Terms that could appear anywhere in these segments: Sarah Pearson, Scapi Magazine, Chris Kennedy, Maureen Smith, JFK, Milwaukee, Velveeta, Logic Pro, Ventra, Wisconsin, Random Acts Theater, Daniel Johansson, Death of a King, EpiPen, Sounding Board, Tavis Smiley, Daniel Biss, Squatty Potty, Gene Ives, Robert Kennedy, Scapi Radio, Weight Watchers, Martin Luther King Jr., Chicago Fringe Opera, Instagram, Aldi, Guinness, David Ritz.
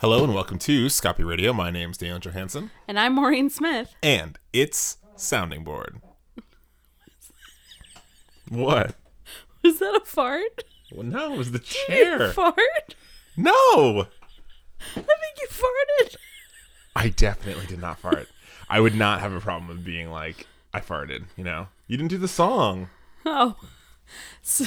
Hello and welcome to Scapi Radio. My name's Daniel Johansson. And I'm Maureen Smith. And it's Sounding Board. What? Was that a fart? Well, no, it was the chair. Did you fart? No. I think you farted. I definitely did not fart. I would not have a problem with being like, I farted, you know? You didn't do the song. Oh. So,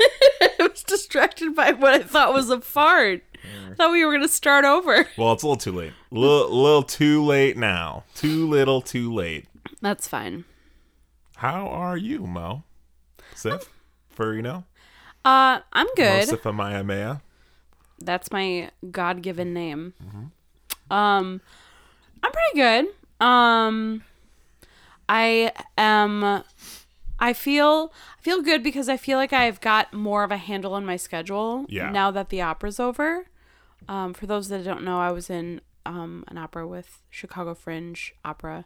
I was distracted by what I thought was a fart. I thought we were going to start over. Well, it's a little too late. Little too late now. Too little too late. That's fine. How are you, Mo? Sif? Furino? I'm good. Mo Sifa Maya Maya. That's my God-given name. Mm-hmm. I'm pretty good. I feel good because I feel like I've got more of a handle on my schedule now that the opera's over. For those that don't know, I was in an opera with Chicago Fringe Opera,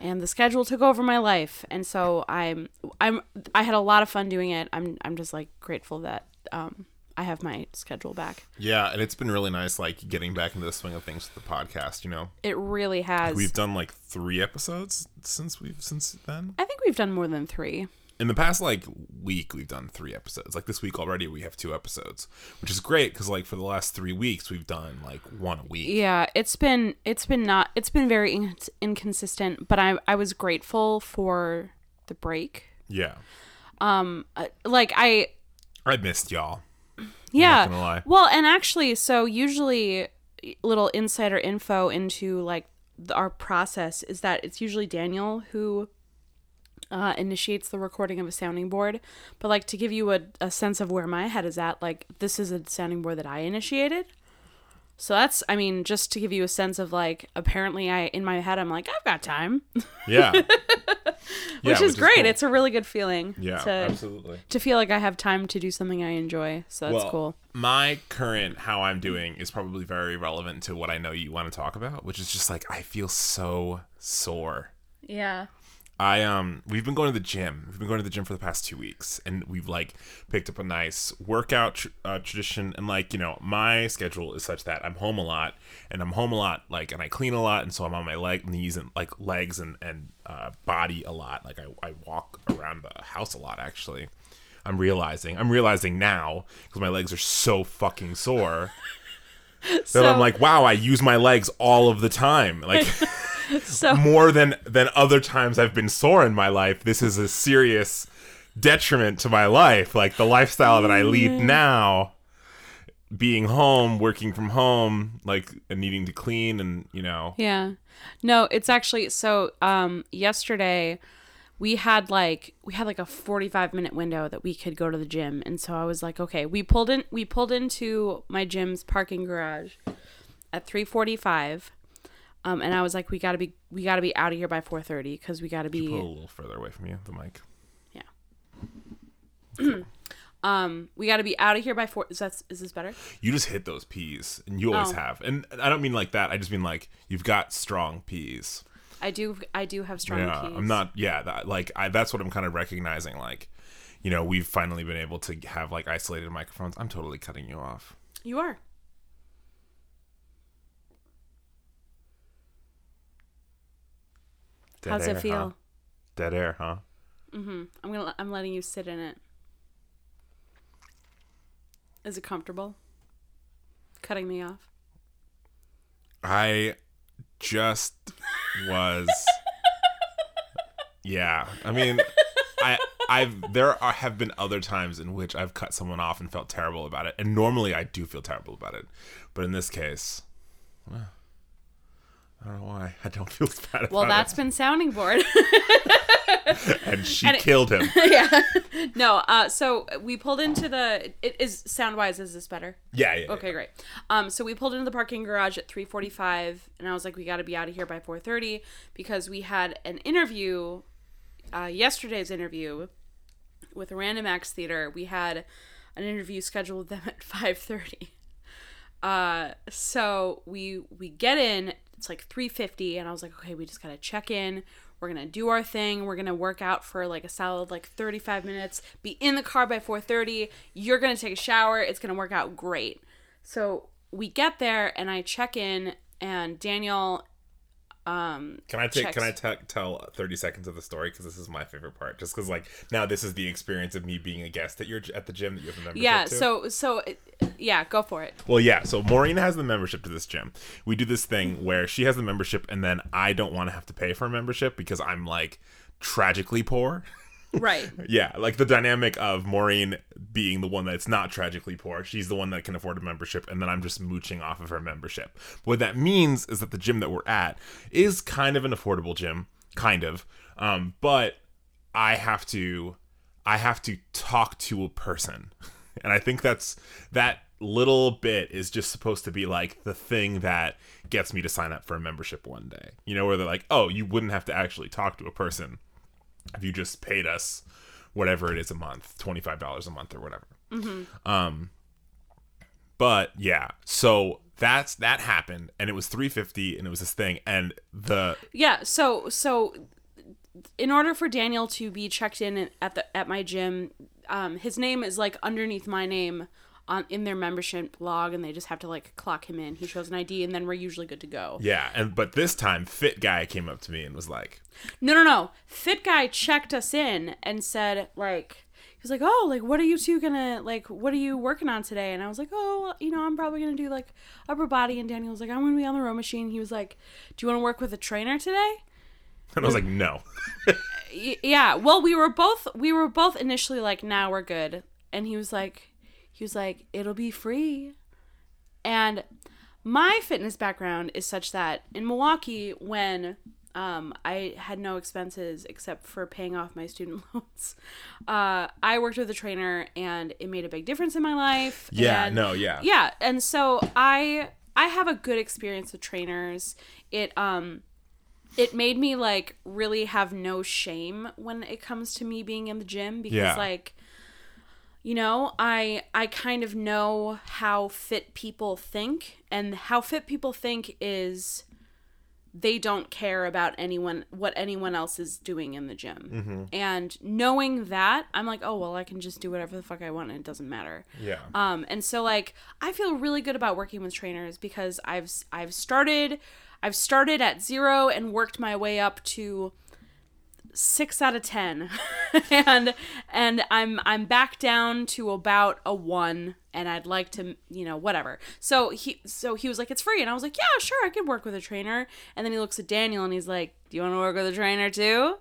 and the schedule took over my life. And so I had a lot of fun doing it. I'm just like grateful that I have my schedule back. Yeah, and it's been really nice, like getting back into the swing of things with the podcast. You know, it really has. We've done like 3 episodes since then. I think we've done more than 3. In the past, like, week, we've done 3 episodes. Like, this week already, we have 2 episodes, which is great because, like, for the last 3 weeks, we've done, like, 1 a week. Yeah, it's been very inconsistent, but I was grateful for the break. Yeah. I missed y'all. Yeah. I'm not gonna lie. Well, and actually, so usually little insider info into, like, our process is that it's usually Daniel who initiates the recording of a sounding board, but like to give you a sense of where my head is at, like this is a sounding board that I initiated, so that's, I mean, just to give you a sense of like, apparently I, in my head I'm like, I've got time. Yeah. which is great. Cool. It's a really good feeling. Yeah, absolutely. To feel like I have time to do something I enjoy, so that's cool. My current how I'm doing is probably very relevant to what I know you want to talk about, which is just like, I feel so sore. Yeah. We've been going to the gym. We've been going to the gym for the past 2 weeks, and we've like picked up a nice workout tradition. And like, you know, my schedule is such that I'm home a lot, like, and I clean a lot, and so I'm on my knees and like legs and body a lot. Like I walk around the house a lot. Actually, I'm realizing now because my legs are so fucking sore. So I'm like, wow, I use my legs all of the time, like more than other times I've been sore in my life. This is a serious detriment to my life, like the lifestyle that I lead now, being home, working from home, like, and needing to clean, and you know. Yeah, no, it's actually so. Yesterday we had like a 45-minute window that we could go to the gym. And so I was like, okay, we pulled into my gym's parking garage at 3:45. And I was like, we gotta be out of here by 4:30 because we gotta be. Should you pull a little further away from you, the mic. Yeah. Okay. We gotta be out of here by 4. Is this better? You just hit those P's, and you always have. And I don't mean like that. I just mean like you've got strong P's. I do have strong keys. I'm not. Yeah, that's what I'm kind of recognizing. Like, you know, we've finally been able to have like isolated microphones. I'm totally cutting you off. You are. How's it feel? Huh? Dead air, huh? Mm-hmm. I'm letting you sit in it. Is it comfortable? Cutting me off. I just was. Yeah, I mean, there have been other times in which I've cut someone off and felt terrible about it, and normally I do feel terrible about it, but in this case, well, I don't know why I don't feel as bad about it. Well, that's been Sounding Board. And she killed him. Yeah. No, so we pulled into sound-wise, is this better? Yeah. Okay, great. So we pulled into the parking garage at 3:45, and I was like, we got to be out of here by 4:30 because we had an interview, yesterday's interview with Random Acts Theater. We had an interview scheduled with them at 5:30. So we get in, it's like 3:50, and I was like, okay, we just got to check in. We're going to do our thing. We're going to work out for like a solid like 35 minutes. Be in the car by 4:30. You're going to take a shower. It's going to work out great. So we get there and I check in, and Daniel. Can I tell 30 seconds of the story? Because this is my favorite part. Just because, like, now this is the experience of me being a guest at the gym that you have a membership to. Yeah, so, go for it. Well, yeah, so Maureen has the membership to this gym. We do this thing where she has the membership, and then I don't want to have to pay for a membership because I'm, like, tragically poor. Right. Yeah, like the dynamic of Maureen being the one that's not tragically poor. She's the one that can afford a membership, and then I'm just mooching off of her membership. What that means is that the gym that we're at is kind of an affordable gym, kind of. But I have to talk to a person, and I think that little bit is just supposed to be like the thing that gets me to sign up for a membership one day. You know, where they're like, oh, you wouldn't have to actually talk to a person if you just paid us whatever it is a month, $25 a month or whatever. Mm-hmm. But yeah, so that happened, and it was $350, and it was this thing, and the So in order for Daniel to be checked in at my gym, his name is like underneath my name in their membership log, and they just have to like clock him in. He shows an ID, and then we're usually good to go. Yeah, but this time, Fit Guy came up to me and was like, No. Fit Guy checked us in and said, like, he was like, oh, like, what are you two gonna, like, what are you working on today? And I was like, oh, you know, I'm probably gonna do, like, upper body. And Daniel was like, I'm gonna be on the row machine. He was like, do you want to work with a trainer today? And I was like, no. Yeah, well, we were both initially like, nah, we're good. And he was like, it'll be free. And my fitness background is such that in Milwaukee, when I had no expenses except for paying off my student loans, I worked with a trainer, and it made a big difference in my life. Yeah, and, no, yeah. Yeah, and so I have a good experience with trainers. It made me, like, really have no shame when it comes to me being in the gym because, like, you know, I kind of know how fit people think, and how fit people think is they don't care about what anyone else is doing in the gym. Mm-hmm. And knowing that, I'm like, oh, well, I can just do whatever the fuck I want and it doesn't matter. Yeah. And so, like, I feel really good about working with trainers because I've started at zero and worked my way up to 6 out of 10, and I'm back down to about a 1, and I'd like to, you know, whatever. So he was like, it's free, and I was like, yeah, sure, I can work with a trainer. And then he looks at Daniel and he's like, do you want to work with a trainer too?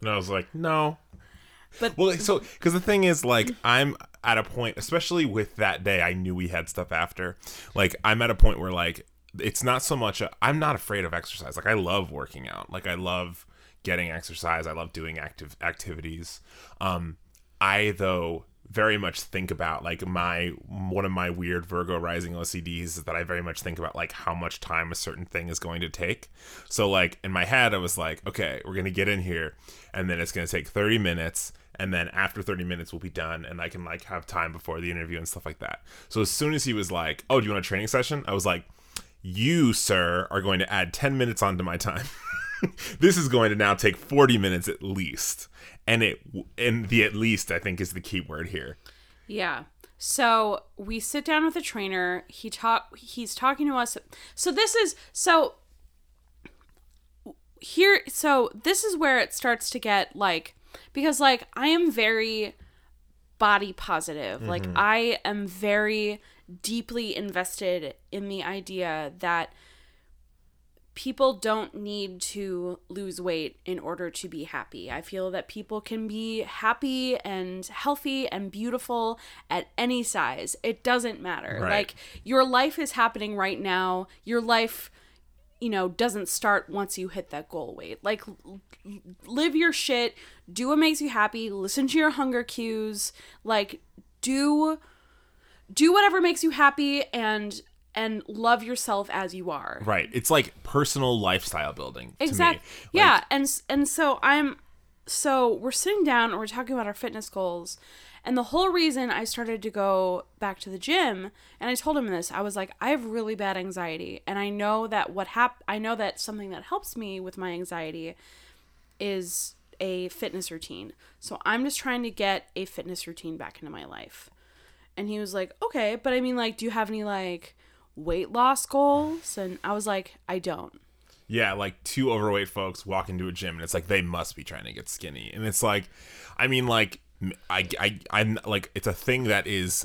And I was like, no. But well, so because the thing is, like, I'm at a point, especially with that day, I knew we had stuff after. Like, I'm at a point where, like, it's not so much. I'm not afraid of exercise. Like, I love working out. Like, I love getting exercise. I love doing active activities. I though very much think about, like, one of my weird Virgo rising OCDs is that I very much think about, like, how much time a certain thing is going to take. So, like, in my head I was like, okay, we're gonna get in here, and then it's gonna take 30 minutes, and then after 30 minutes we'll be done, and I can, like, have time before the interview and stuff like that. So as soon as he was like, oh, do you want a training session, I was like, you, sir, are going to add 10 minutes onto my time. This is going to now take 40 minutes at least. And the at least, I think, is the key word here. Yeah. So we sit down with a trainer. He's talking to us. So this is where it starts to get, like, because, like, I am very body positive. Mm-hmm. Like, I am very deeply invested in the idea that people don't need to lose weight in order to be happy. I feel that people can be happy and healthy and beautiful at any size. It doesn't matter. Right. Like, your life is happening right now. Your life, you know, doesn't start once you hit that goal weight. Like, live your shit. Do what makes you happy. Listen to your hunger cues. Like, do whatever makes you happy and love yourself as you are. Right. It's like personal lifestyle building. Exactly. To me. Like, yeah. And so we're sitting down and we're talking about our fitness goals. And the whole reason I started to go back to the gym, and I told him this, I was like, I have really bad anxiety. And I know that something that helps me with my anxiety is a fitness routine. So I'm just trying to get a fitness routine back into my life. And he was like, okay, but I mean, like, do you have any, like, weight loss goals? And I was like, I don't. Yeah, like two overweight folks walk into a gym and it's like, they must be trying to get skinny. And it's like, I mean, like, I'm like, it's a thing that is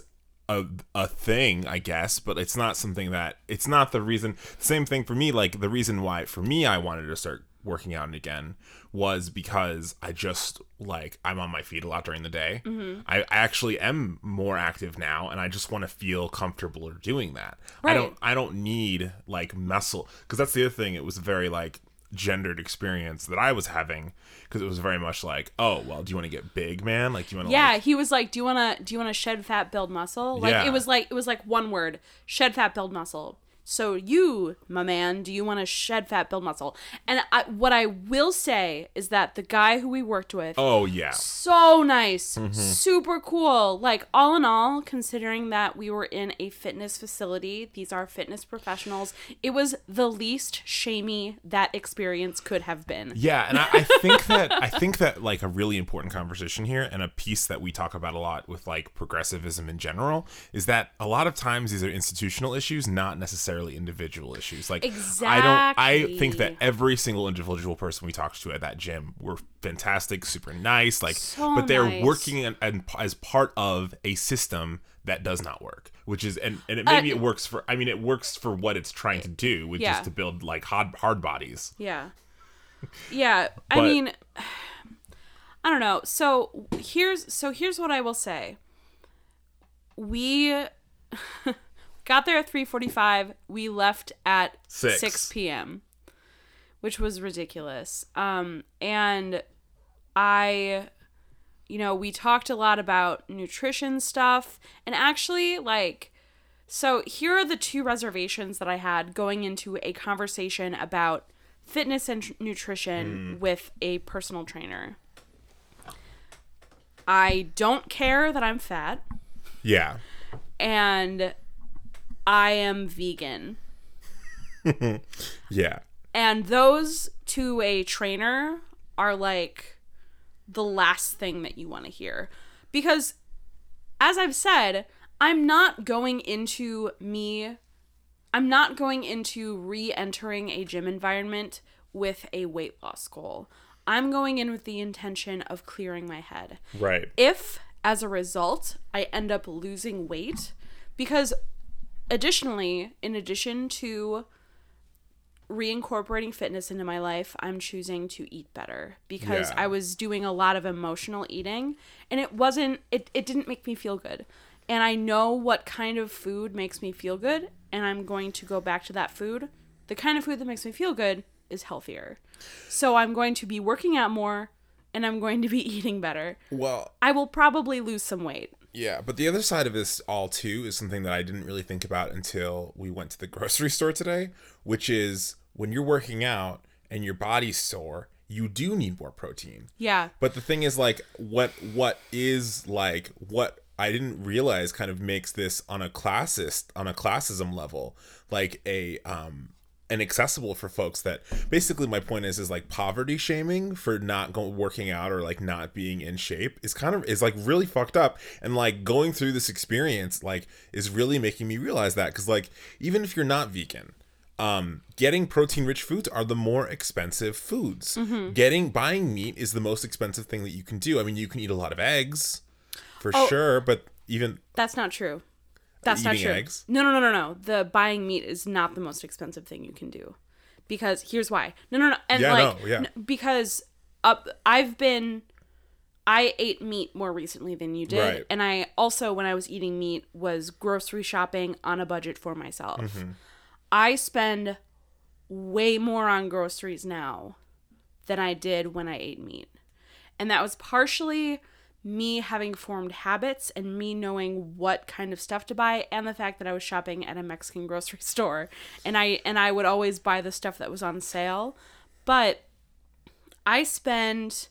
a thing, I guess, but it's not something that, it's not the reason. Same thing for me, like the reason why for me I wanted to start working out again was because I just, like, I'm on my feet a lot during the day. Mm-hmm. I actually am more active now, and I just want to feel comfortable doing that. Right. I don't need, like, muscle, because that's the other thing. It was a very, like, gendered experience that I was having, because it was very much like, oh, well, do you want to get big, man? Like, do you want to? Yeah, like... he was like, do you want to shed fat, build muscle? Like, yeah. it was like one word: shed fat, build muscle. So you, my man, do you want to shed fat, build muscle? And what I will say is that the guy who we worked with, oh yeah, so nice, mm-hmm. super cool. Like, all in all, considering that we were in a fitness facility, these are fitness professionals, it was the least shamey that experience could have been. Yeah, and I think that like a really important conversation here, and a piece that we talk about a lot with, like, progressivism in general, is that a lot of times these are institutional issues, not necessarily individual issues. Like, exactly. I think that every single individual person we talked to at that gym were fantastic, super nice, like, so but they're nice. Working as part of a system that does not work, which is and it, maybe it works for, I mean, it works for what it's trying to do, which yeah. is to build, like, hard bodies. Yeah but, I mean, I don't know. So here's what I will say. We got there at 3:45. We left at 6 p.m., which was ridiculous. And I, you know, we talked a lot about nutrition stuff. And actually, like, so here are the two reservations that I had going into a conversation about fitness and nutrition with a personal trainer. I don't care that I'm fat. Yeah. And... I am vegan. Yeah. And those, to a trainer, are like the last thing that you want to hear. Because, as I've said, I'm not going into re-entering a gym environment with a weight loss goal. I'm going in with the intention of clearing my head. Right. If, as a result, I end up losing weight, because... Additionally, in addition to reincorporating fitness into my life, I'm choosing to eat better, because I was doing a lot of emotional eating, and it didn't make me feel good. And I know what kind of food makes me feel good, and I'm going to go back to that food. The kind of food that makes me feel good is healthier. So I'm going to be working out more, and I'm going to be eating better. Well, I will probably lose some weight. Yeah, but the other side of this all, too, is something that I didn't really think about until we went to the grocery store today, which is when you're working out and your body's sore, you do need more protein. Yeah. But the thing is, like, what I didn't realize kind of makes this on a classism level, like and accessible for folks that basically my point is like poverty shaming for not working out or like not being in shape is like really fucked up. And like going through this experience like is really making me realize that, because like even if you're not vegan, getting protein rich foods are the more expensive foods. Mm-hmm. Buying meat is the most expensive thing that you can do. I mean, you can eat a lot of eggs for sure, but even that's not true. That's not true. Eggs? No. The buying meat is not the most expensive thing you can do, because here's why. No. And yeah, like, no, yeah. Because I ate meat more recently than you did. Right. And I also, when I was eating meat, was grocery shopping on a budget for myself. Mm-hmm. I spend way more on groceries now than I did when I ate meat. And that was partially... me having formed habits and me knowing what kind of stuff to buy, and the fact that I was shopping at a Mexican grocery store, and I would always buy the stuff that was on sale. But I spend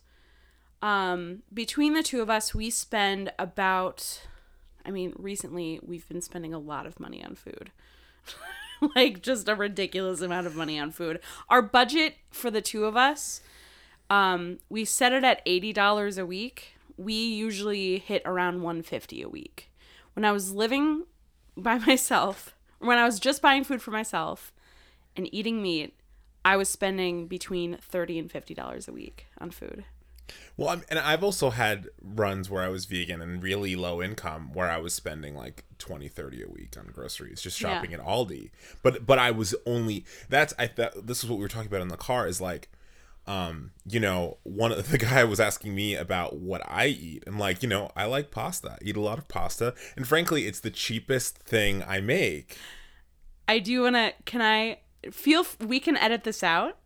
between the two of us, we spend about, I mean, recently we've been spending a lot of money on food. Like, just a ridiculous amount of money on food. Our budget for the two of us, we set it at $80 a week. We usually hit around $150 a week. When I was living by myself when I was just buying food for myself and eating meat, I was spending between $30 and $50 a week on food. Well, and I've also had runs where I was vegan and really low income where I was spending like $20-$30 a week on groceries, just shopping at Aldi. But I was only this is what we were talking about in the car is like, you know, one of the guy was asking me about what I eat, and like, you know, I like pasta, eat a lot of pasta, and frankly, it's the cheapest thing I make. I do want to. We can edit this out.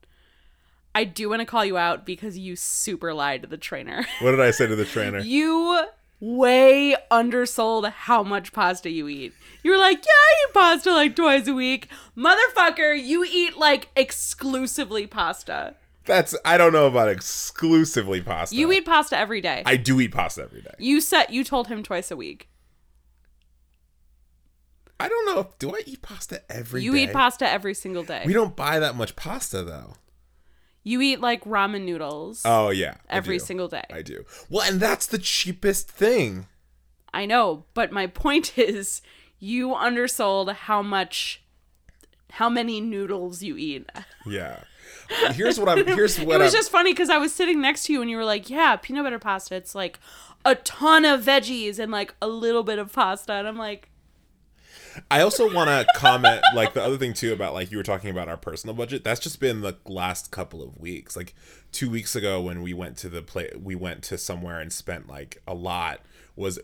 I do want to call you out because you super lied to the trainer. What did I say to the trainer? You way undersold how much pasta you eat. You were like, yeah, I eat pasta like twice a week. Motherfucker, you eat like exclusively pasta. I don't know about exclusively pasta. You eat pasta every day. I do eat pasta every day. You told him twice a week. I don't know. Do I eat pasta every day? You eat pasta every single day. We don't buy that much pasta though. You eat like ramen noodles. Oh, yeah. Every single day. I do. Well, and that's the cheapest thing. I know. But my point is you undersold how many noodles you eat. Yeah. It was just funny because I was sitting next to you and you were like, yeah, peanut butter pasta. It's like a ton of veggies and like a little bit of pasta. And I'm like. I also want to comment, like, the other thing, too, about, like, you were talking about our personal budget. That's just been the last couple of weeks. Like, 2 weeks ago when we went to we went to somewhere and spent, like, a lot,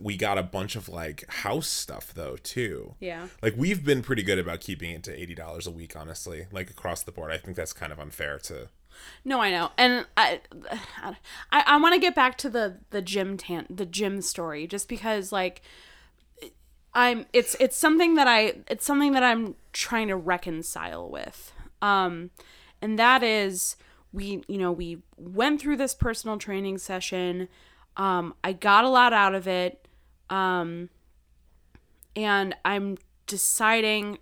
we got a bunch of, like, house stuff, though, too. Yeah. Like, we've been pretty good about keeping it to $80 a week, honestly, like, across the board. I think that's kind of unfair to... No, I know. And I want to get back to the gym story, just because, like... it's something that I'm trying to reconcile with. And that is we went through this personal training session. I got a lot out of it. And I'm deciding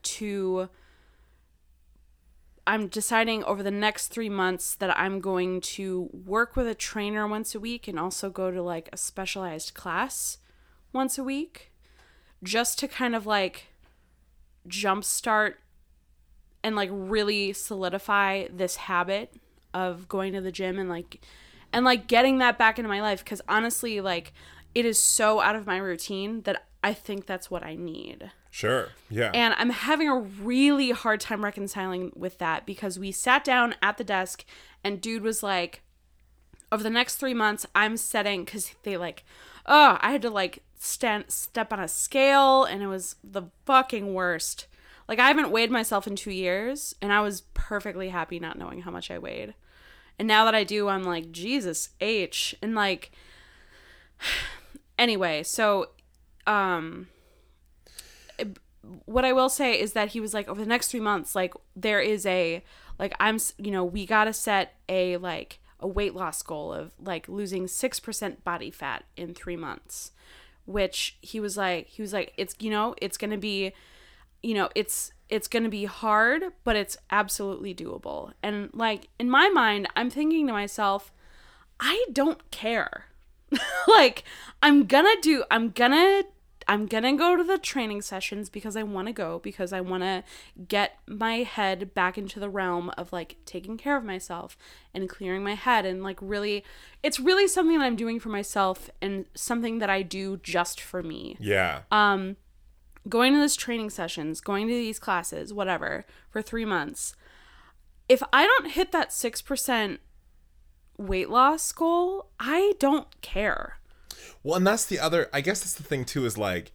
over the next 3 months that I'm going to work with a trainer once a week and also go to like a specialized class once a week. Just to kind of like jumpstart and like really solidify this habit of going to the gym and getting that back into my life. Because honestly, like it is so out of my routine that I think that's what I need. Sure. Yeah. And I'm having a really hard time reconciling with that because we sat down at the desk and dude was like, over the next 3 months, I'm setting, because they like, oh, I had to like, step on a scale and it was the fucking worst. Like I haven't weighed myself in 2 years and I was perfectly happy not knowing how much I weighed. And now that I do, I'm like, Jesus H. And like, anyway, so what I will say is that he was like, over the next 3 months, like there is a, like I'm, you know, we got to set a, like a weight loss goal of like losing 6% body fat in 3 months. Which he was like, it's going to be hard, but it's absolutely doable. And like, in my mind, I'm thinking to myself, I don't care. Like I'm going to go to the training sessions because I want to go, because I want to get my head back into the realm of like taking care of myself and clearing my head. And like really, it's really something that I'm doing for myself and something that I do just for me. Yeah. Going to these training sessions, going to these classes, whatever, for 3 months. If I don't hit that 6% weight loss goal, I don't care. Well, and that's the other, I guess that's the thing too, is like,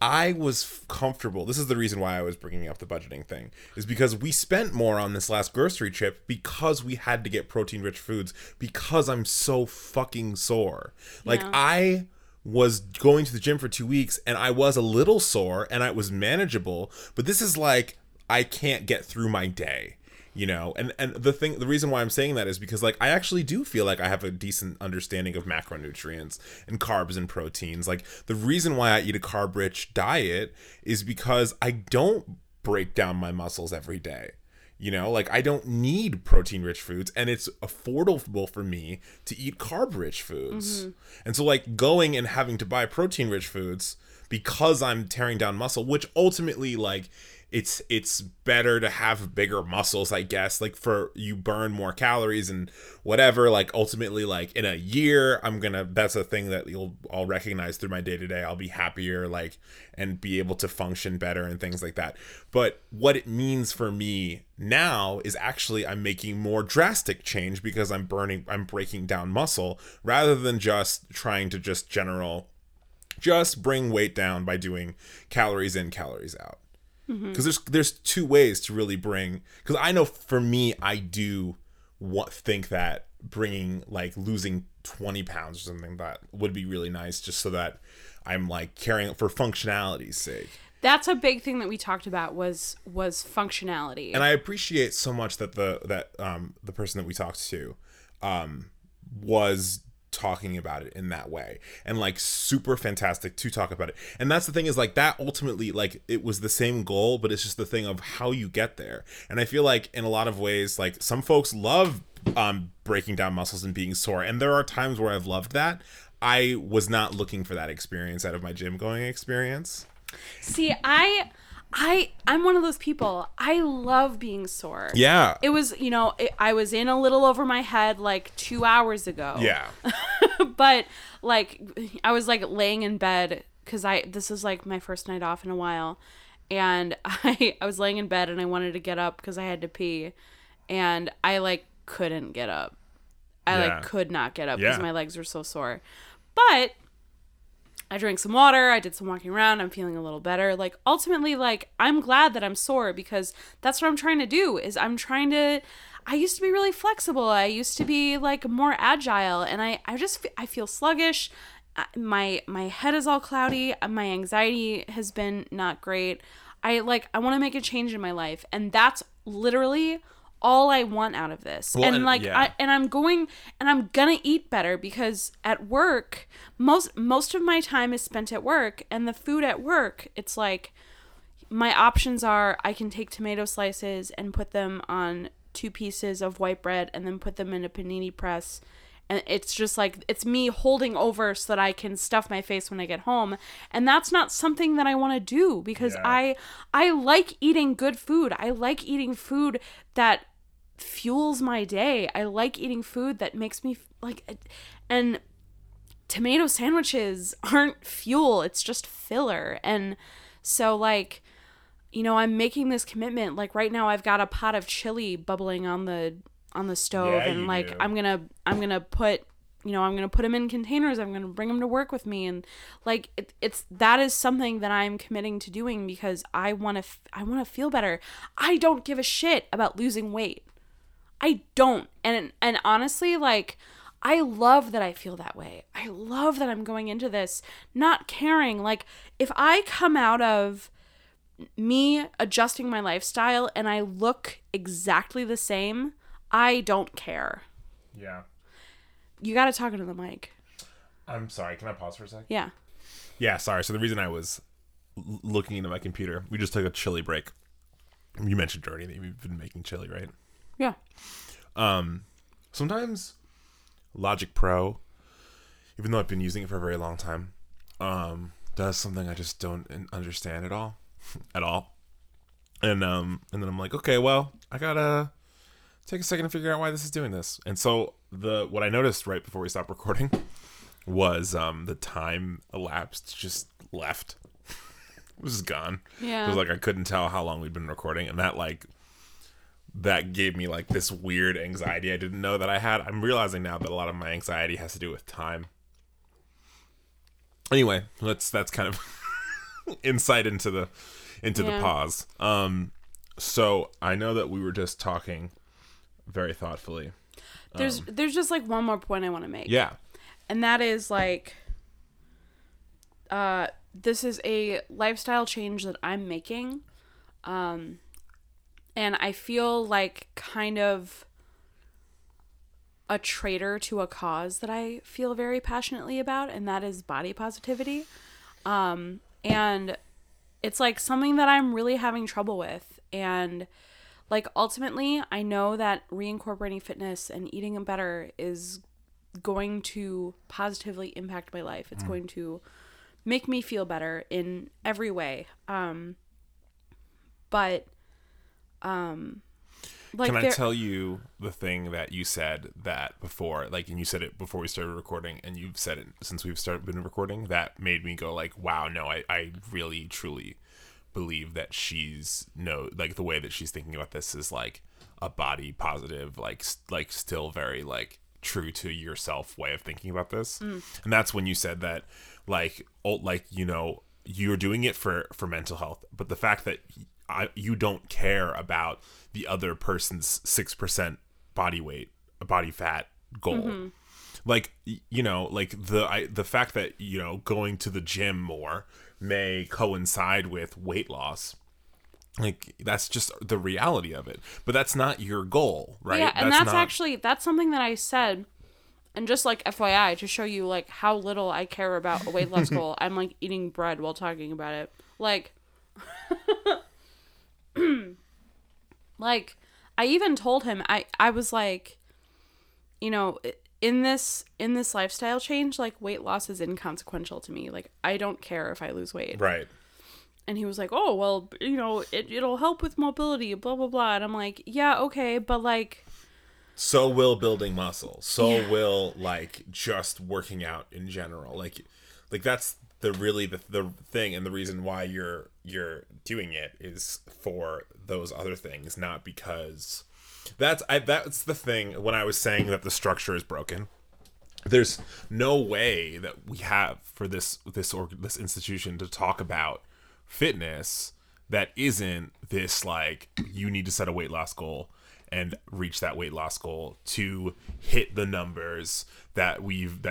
I was comfortable. This is the reason why I was bringing up the budgeting thing, is because we spent more on this last grocery trip because we had to get protein-rich foods because I'm so fucking sore. Like, yeah. I was going to the gym for 2 weeks and I was a little sore and I was manageable, but this is like, I can't get through my day. You know, and the reason why I'm saying that is because, like, I actually do feel like I have a decent understanding of macronutrients and carbs and proteins. Like, the reason why I eat a carb-rich diet is because I don't break down my muscles every day. You know, like, I don't need protein-rich foods, and it's affordable for me to eat carb-rich foods. Mm-hmm. And so, like, going and having to buy protein-rich foods because I'm tearing down muscle, which ultimately, like... it's better to have bigger muscles, I guess, like, for you burn more calories and whatever. Like, ultimately, like, in a year, that's a thing that you'll all recognize through my day-to-day. I'll be happier, like, and be able to function better and things like that. But what it means for me now is actually I'm making more drastic change because I'm breaking down muscle rather than just trying to just bring weight down by doing calories in, calories out. Because there's two ways to really bring, because I know for me, I do think that bringing, like, losing 20 pounds or something, that would be really nice, just so that I'm, like, carrying it for functionality's sake. That's a big thing that we talked about was functionality. And I appreciate so much that the person that we talked to was talking about it in that way, and, like, super fantastic to talk about it. And that's the thing, is, like, that ultimately, like, it was the same goal, but it's just the thing of how you get there. And I feel like in a lot of ways, like, some folks love breaking down muscles and being sore, and there are times where I've loved that. I was not looking for that experience out of my gym going experience. See, I'm one of those people. I love being sore. Yeah. It was, I was in a little over my head like 2 hours ago. Yeah. But, like, I was, like, laying in bed because this was, like, my first night off in a while. And I was laying in bed and I wanted to get up because I had to pee. And I, like, couldn't get up. I could not get up because my legs were so sore. But I drank some water, I did some walking around, I'm feeling a little better. Like, ultimately, like, I'm glad that I'm sore because that's what I'm trying to do, is I used to be really flexible. I used to be, like, more agile, and I feel sluggish. My head is all cloudy. My anxiety has been not great. I want to make a change in my life, and that's literally all I want out of this. Well, I'm gonna eat better because at work, most of my time is spent at work, and the food at work, it's like my options are I can take tomato slices and put them on 2 pieces of white bread and then put them in a panini press. And it's just like, it's me holding over so that I can stuff my face when I get home. And that's not something that I want to do because I like eating good food. I like eating food that fuels my day. I like eating food that makes me, like, and tomato sandwiches aren't fuel, it's just filler. And so, like, I'm making this commitment. Like, right now I've got a pot of chili bubbling on the stove, and, like, do. I'm gonna put, I'm gonna put them in containers. I'm gonna bring them to work with me, and, like, that is something that I'm committing to doing because I want to feel better. I don't give a shit about losing weight. I don't, and honestly, like, I love that I feel that way. I love that I'm going into this not caring. Like, if I come out of me adjusting my lifestyle and I look exactly the same, I don't care. Yeah. You got to talk into the mic. I'm sorry. Can I pause for a sec? Yeah. Yeah, sorry. So the reason I was looking into my computer, we just took a chili break. You mentioned already that you've been making chili, right? Yeah. Sometimes Logic Pro, even though I've been using it for a very long time, does something I just don't understand at all. And then I'm like, okay, well, I got to take a second to figure out why this is doing this. And so what I noticed right before we stopped recording was the time elapsed just left. It was just gone. Yeah. It was like I couldn't tell how long we'd been recording, and that gave me, like, this weird anxiety I didn't know that I had. I'm realizing now that a lot of my anxiety has to do with time. Anyway, that's kind of insight into the pause. So I know that we were just talking very thoughtfully. There's just, like, one more point I want to make. Yeah. And that is, like, this is a lifestyle change that I'm making. And I feel like kind of a traitor to a cause that I feel very passionately about, and that is body positivity. And it's, like, something that I'm really having trouble with. And, like, ultimately, I know that reincorporating fitness and eating better is going to positively impact my life. It's going to make me feel better in every way. But, like, can I tell you the thing that you said that before, like, and you said it before we started recording, and you've said it since we've been recording, that made me go like, wow, no, I really truly believe that she's like the way that she's thinking about this is like a body positive, like still very like true to yourself way of thinking about this. And that's when you said that like, you know, you're doing it for mental health, but the fact that you don't care about the other person's 6% body weight, body fat goal. Mm-hmm. Like, you know, like the fact that, you know, going to the gym more may coincide with weight loss. Like, that's just the reality of it. But that's not your goal, right? Yeah, and that's something that I said. And just like FYI, to show you like how little I care about a weight loss goal, I'm like eating bread while talking about it. Like, like, I even told him, I was like, you know, in this lifestyle change, like, weight loss is inconsequential to me. Like, I don't care if I lose weight. Right. And he was like, oh, well, you know, it'll help with mobility, blah, blah, blah. And I'm like, yeah, okay, but, like... So will building muscle. So yeah. Will, like, just working out in general. Like that's the thing, and the reason why you're doing it is for those other things, not because... That's the thing when I was saying that the structure is broken. There's no way that we have for this institution to talk about fitness that isn't this like, you need to set a weight loss goal and reach that weight loss goal to hit the numbers that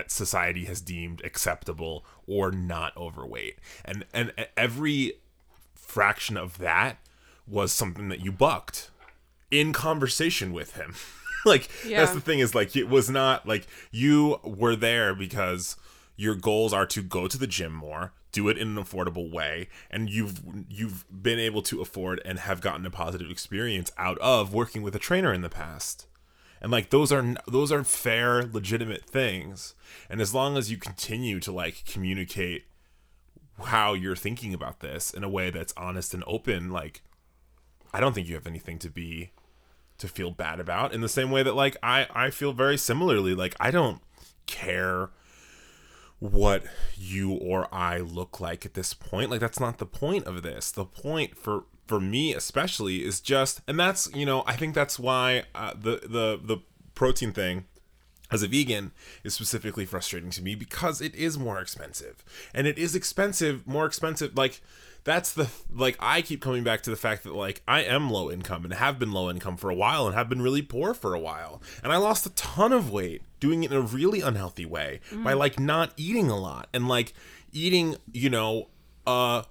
society has deemed acceptable or not overweight, and every fraction of that was something that you bucked in conversation with him. Like, yeah. That's the thing, is like, it was not like you were there because your goals are to go to the gym more, do it in an affordable way, and you've been able to afford and have gotten a positive experience out of working with a trainer in the past. And like, those are fair, legitimate things. And as long as you continue to like communicate how you're thinking about this in a way that's honest and open, like, I don't think you have anything to feel bad about, in the same way that like I feel very similarly. Like, I don't care what you or I look like at this point. Like, that's not the point of this. The point for me especially is just, and that's, you know, I think that's why the protein thing as a vegan is specifically frustrating to me, because it is more expensive, and it is more expensive. Like, that's the, like, I keep coming back to the fact that like, I am low income and have been low income for a while and have been really poor for a while. And I lost a ton of weight doing it in a really unhealthy way by like not eating a lot and like eating, you know, a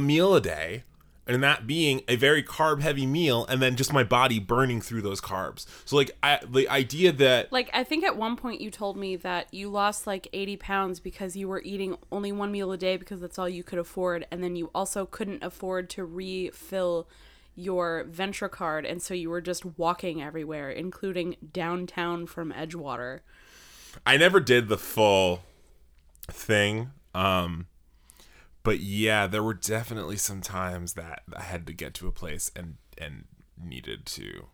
meal a day, and that being a very carb heavy meal, and then just my body burning through those carbs. So like, the idea that, like, I think at one point you told me that you lost like 80 pounds because you were eating only one meal a day because that's all you could afford, and then you also couldn't afford to refill your Ventra card, and so you were just walking everywhere, including downtown from Edgewater. I never did the full thing, but yeah, there were definitely some times that I had to get to a place and needed to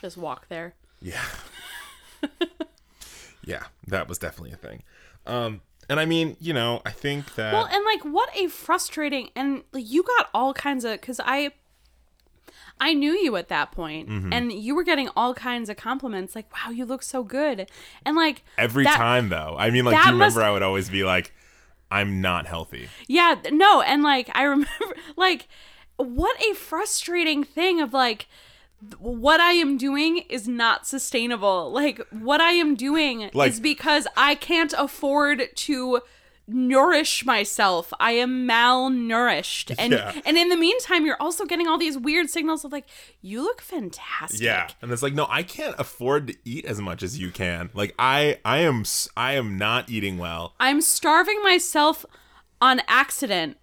just walk there. Yeah. Yeah, that was definitely a thing. And I mean, you know, I think that... Well, and like, what a frustrating... And like, you got all kinds of... Because I knew you at that point, and you were getting all kinds of compliments. Like, wow, you look so good. And like... Every time, though. I mean, like, do you remember I would always be like, I'm not healthy. Yeah, no. And like, I remember... Like, what a frustrating thing of like... What I am doing is not sustainable. Like, what I am doing is because I can't afford to nourish myself. I am malnourished. And and in the meantime, you're also getting all these weird signals of like, you look fantastic. Yeah. And it's like, no, I can't afford to eat as much as you can. Like, I am not eating well. I'm starving myself on accident.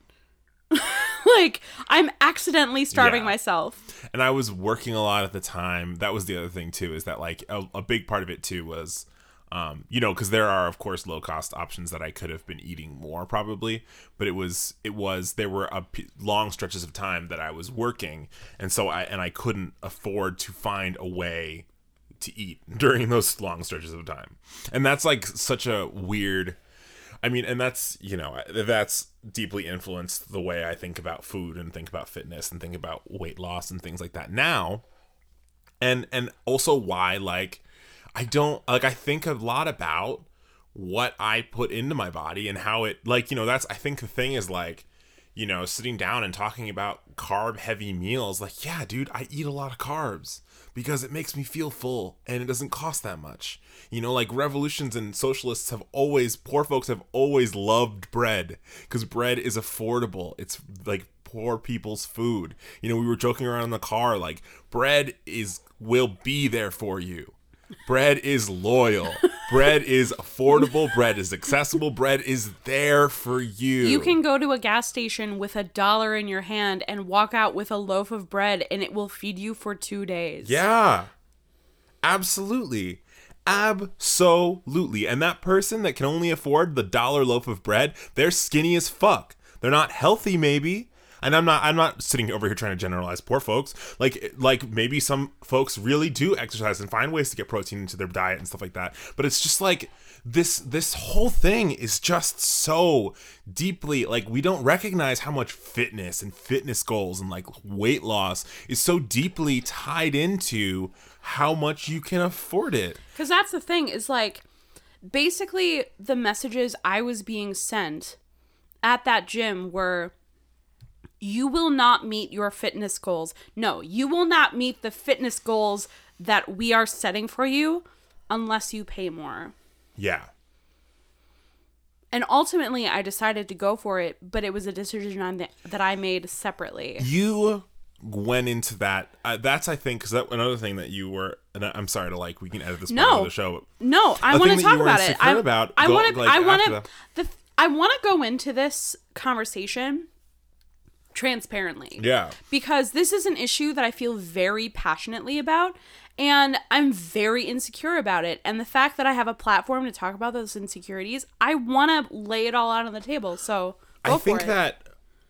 Like, I'm accidentally starving myself. And I was working a lot at the time. That was the other thing too, is that like a big part of it too was You know, because there are, of course, low cost options that I could have been eating more probably, but there were long stretches of time that I was working. And so I couldn't afford to find a way to eat during those long stretches of time. And that's like such a weird, I mean, and that's, you know, that's deeply influenced the way I think about food and think about fitness and think about weight loss and things like that now. And also why, like, I think a lot about what I put into my body and how it, like, you know, that's, I think the thing is, like, you know, sitting down and talking about carb heavy meals, like, yeah, dude, I eat a lot of carbs because it makes me feel full and it doesn't cost that much. You know, like, revolutions and socialists poor folks have always loved bread because bread is affordable. It's like poor people's food. You know, we were joking around in the car, like, bread will be there for you. Bread is loyal. Bread is affordable. Bread is accessible. Bread is there for you. You can go to a gas station with $1 in your hand and walk out with a loaf of bread and it will feed you for 2 days. Yeah. Absolutely. Absolutely. And that person that can only afford the $1 loaf of bread, they're skinny as fuck. They're not healthy, maybe. And I'm not sitting over here trying to generalize poor folks. Like maybe some folks really do exercise and find ways to get protein into their diet and stuff like that. But it's just like this whole thing is just so deeply, like, we don't recognize how much fitness and fitness goals and like weight loss is so deeply tied into how much you can afford it. Because that's the thing, is like basically the messages I was being sent at that gym were, you will not meet your fitness goals. No, you will not meet the fitness goals that we are setting for you unless you pay more. Yeah. And ultimately, I decided to go for it, but it was a decision that I made separately. You went into that. That's, I think, because that another thing that you were. And I'm sorry to, like, we can edit this part of the show. No, I want to talk about it. I want to go into this conversation transparently. Yeah. Because this is an issue that I feel very passionately about, and I'm very insecure about it. And the fact that I have a platform to talk about those insecurities, I want to lay it all out on the table. So go for it. I think that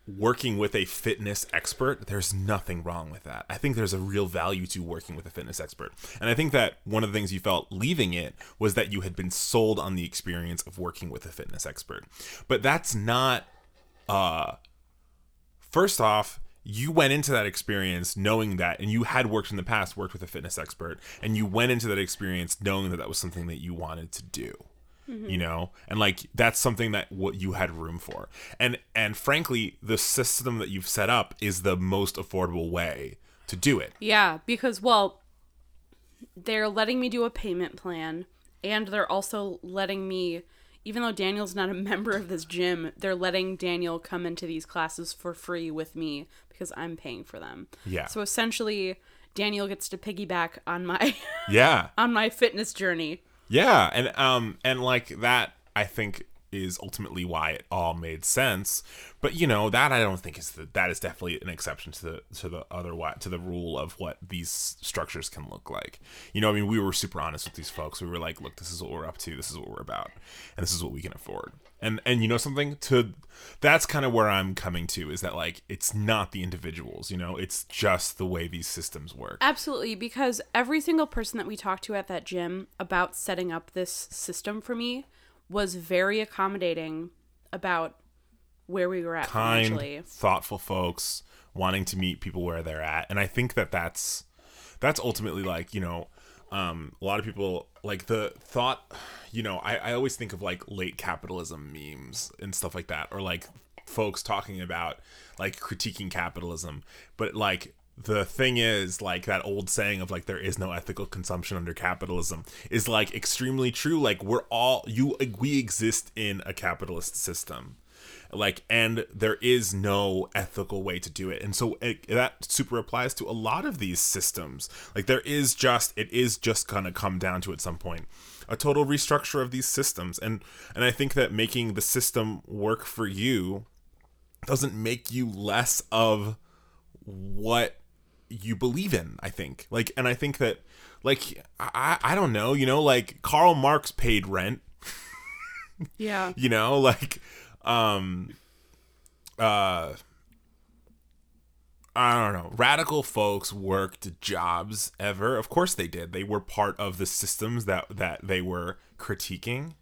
working with a fitness expert, there's nothing wrong with that. I think there's a real value to working with a fitness expert. And I think that one of the things you felt leaving it was that you had been sold on the experience of working with a fitness expert. But that's not... First off, you went into that experience knowing that, and you had worked with a fitness expert, and you went into that experience knowing that that was something that you wanted to do, mm-hmm. you know? And, like, that's something that what you had room for. And frankly, the system that you've set up is the most affordable way to do it. Yeah, because, well, they're letting me do a payment plan, and they're also letting me... Even though Daniel's not a member of this gym, they're letting Daniel come into these classes for free with me because I'm paying for them. Yeah. So essentially, Daniel gets to piggyback on my on my fitness journey. Yeah, and like that, I think is ultimately why it all made sense. But, you know, that I don't think is that is definitely an exception to the rule of what these structures can look like. You know, I mean, we were super honest with these folks. We were like, look, this is what we're up to, this is what we're about, and this is what we can afford. And you know something? That's kind of where I'm coming to, is that, like, it's not the individuals, you know? It's just the way these systems work. Absolutely, because every single person that we talked to at that gym about setting up this system for me was very accommodating about where we were at. Kind, thoughtful folks wanting to meet people where they're at. And I think that that's ultimately, like, you know, a lot of people, like, the thought, you know, I always think of, like, late capitalism memes and stuff like that, or, like, folks talking about, like, critiquing capitalism. But, like, the thing is, like, that old saying of, like, there is no ethical consumption under capitalism is, like, extremely true. Like, we exist in a capitalist system, like, and there is no ethical way to do it. And so that super applies to a lot of these systems. Like, it is just gonna come down to, at some point, a total restructure of these systems. And I think that making the system work for you doesn't make you less of what you believe in, I think. Like, and I think that, like, I don't know, you know, like, Karl Marx paid rent. Yeah. You know, like, I don't know. Radical folks worked jobs ever. Of course they did. They were part of the systems that they were critiquing.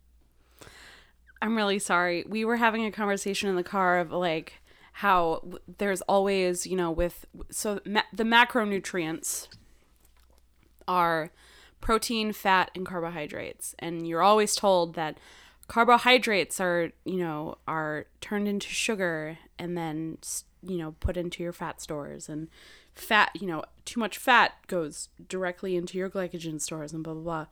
I'm really sorry. We were having a conversation in the car of, like, how there's always, you know, the macronutrients are protein, fat, and carbohydrates. And you're always told that carbohydrates are, you know, are turned into sugar and then, you know, put into your fat stores, and fat, you know, too much fat goes directly into your glycogen stores and blah, blah, blah.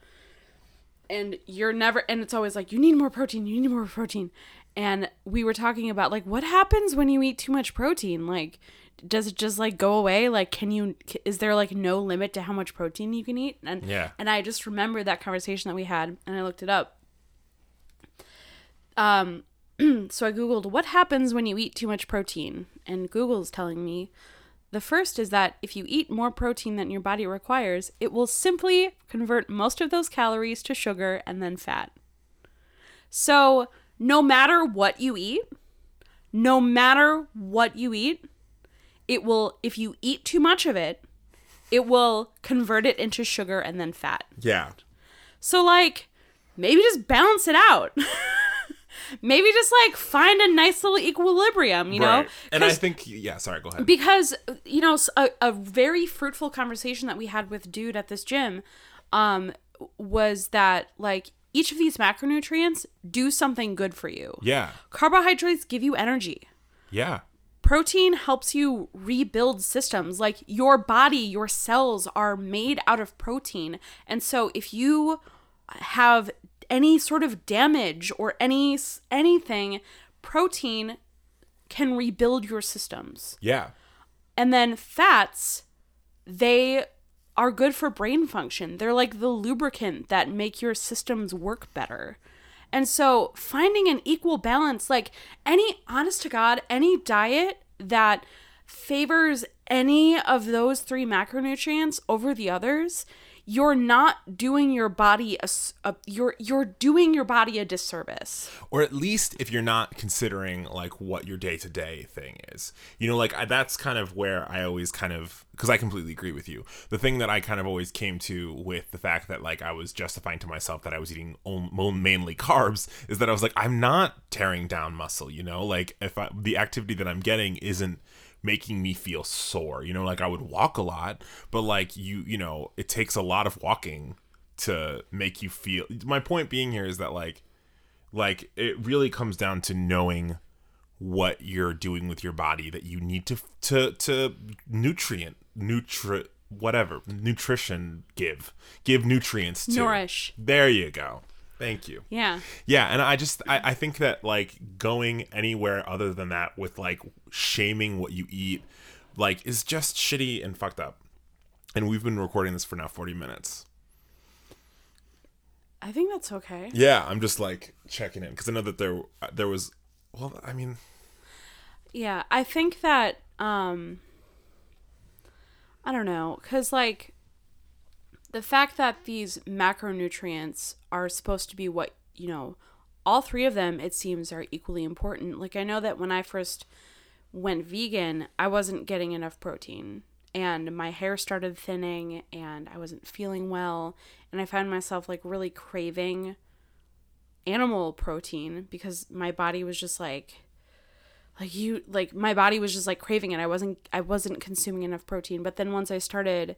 And you're never, and it's always like, you need more protein. And we were talking about, like, what happens when you eat too much protein? Like, does it just, like, go away? Like, is there, like, no limit to how much protein you can eat? And yeah. And I just remembered that conversation that we had, and I looked it up. So I Googled, what happens when you eat too much protein? And Google's telling me the first is that if you eat more protein than your body requires, it will simply convert most of those calories to sugar and then fat. So no matter what you eat, it will, if you eat too much of it, it will convert it into sugar and then fat. Yeah. So, like, maybe just balance it out. Maybe just, like, find a nice little equilibrium, you know? Right. And I think, yeah, sorry, go ahead. Because, you know, a very fruitful conversation that we had with dude at this gym was that, like, each of these macronutrients do something good for you. Yeah. Carbohydrates give you energy. Yeah. Protein helps you rebuild systems. Like, your body, your cells are made out of protein. And so if you have any sort of damage or anything, protein can rebuild your systems. Yeah. And then fats, they are good for brain function. They're like the lubricant that make your systems work better. And so finding an equal balance, like, honest to God, any diet that favors any of those three macronutrients over the others, you're not doing your body you're doing your body a disservice. Or at least if you're not considering, like, what your day-to-day thing is. You know, like, that's kind of where I always kind of, because I completely agree with you. The thing that I kind of always came to with the fact that, like, I was justifying to myself that I was eating mainly carbs is that I was like, I'm not tearing down muscle, you know? Like, if the activity that I'm getting isn't making me feel sore, you know, like, I would walk a lot, but, like, you know, it takes a lot of walking to make you feel. My point being here is that, like it really comes down to knowing what you're doing with your body, that you need to give nutrients to nourish. There you go. Thank you. Yeah. Yeah, and I think that, like, going anywhere other than that with, like, shaming what you eat, like, is just shitty and fucked up. And we've been recording this for now 40 minutes. I think that's okay. Yeah, I'm just, like, checking in because I know that there was, well, I mean. Yeah, I think that, I don't know, because, like, the fact that these macronutrients are supposed to be what, you know, all three of them, it seems, are equally important. Like, I know that when I first went vegan, I wasn't getting enough protein, and my hair started thinning, and I wasn't feeling well, and I found myself, like, really craving animal protein because my body was just like craving it. I wasn't consuming enough protein. But then once I started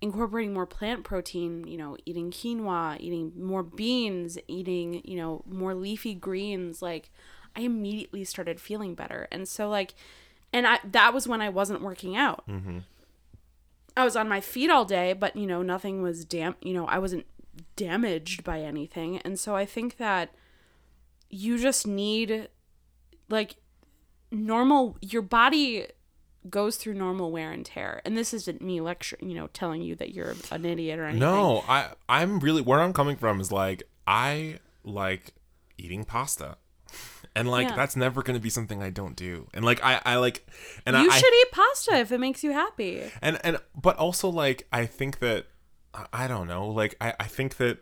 incorporating more plant protein, you know, eating quinoa, eating more beans, eating, you know, more leafy greens, like, I immediately started feeling better. And so, like, that was when I wasn't working out. Mm-hmm. I was on my feet all day, but, you know, nothing was you know, I wasn't damaged by anything. And so I think that you just need, like, your body goes through normal wear and tear, and this isn't me lecturing, you know, telling you that you're an idiot or anything. No, I'm really, where I'm coming from is, like, I like eating pasta And, like, that's never going to be something I don't do. And, like, I like... and You should eat pasta if it makes you happy. And but also, like, I think that... I don't know. Like, I think that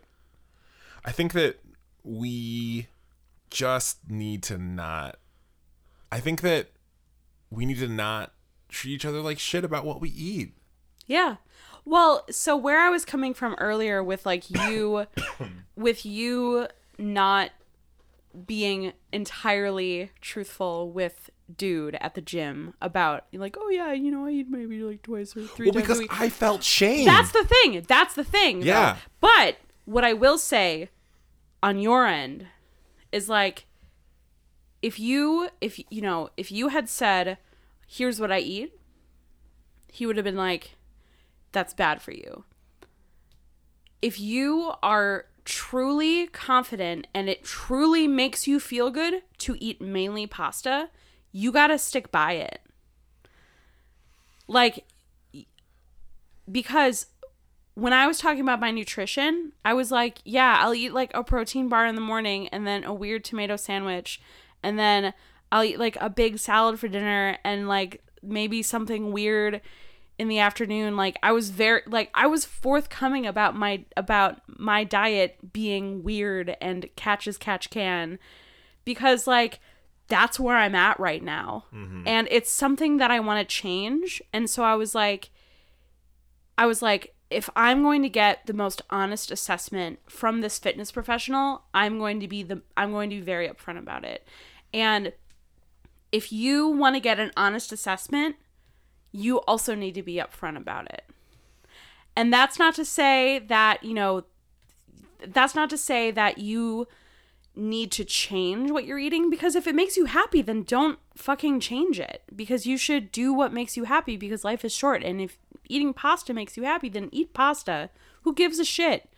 we just need to not... I think that we need to not treat each other like shit about what we eat. Yeah. Well, so where I was coming from earlier with, like, you... with you not... being entirely truthful with dude at the gym about, like, oh yeah, you know, I eat maybe like twice or three times a week. Because I felt shame. That's the thing. Yeah. Though. But what I will say on your end is, like, if you had said, here's what I eat, he would have been like, that's bad for you. If you are truly confident and it truly makes you feel good to eat mainly pasta, you gotta stick by it. Like, because when I was talking about my nutrition, I was like, yeah, I'll eat like a protein bar in the morning and then a weird tomato sandwich, and then I'll eat like a big salad for dinner and like maybe something weird in the afternoon. Like, I was very, like, I was forthcoming about my diet being weird and catch as catch can, because, like, that's where I'm at right now. Mm-hmm. And it's something that I want to change. And so I was like, if I'm going to get the most honest assessment from this fitness professional, I'm going to be very upfront about it. And if you want to get an honest assessment, you also need to be upfront about it. And that's not to say that, you know, that's not to say that you need to change what you're eating, because if it makes you happy, then don't fucking change it, because you should do what makes you happy, because life is short. And if eating pasta makes you happy, then eat pasta. Who gives a shit?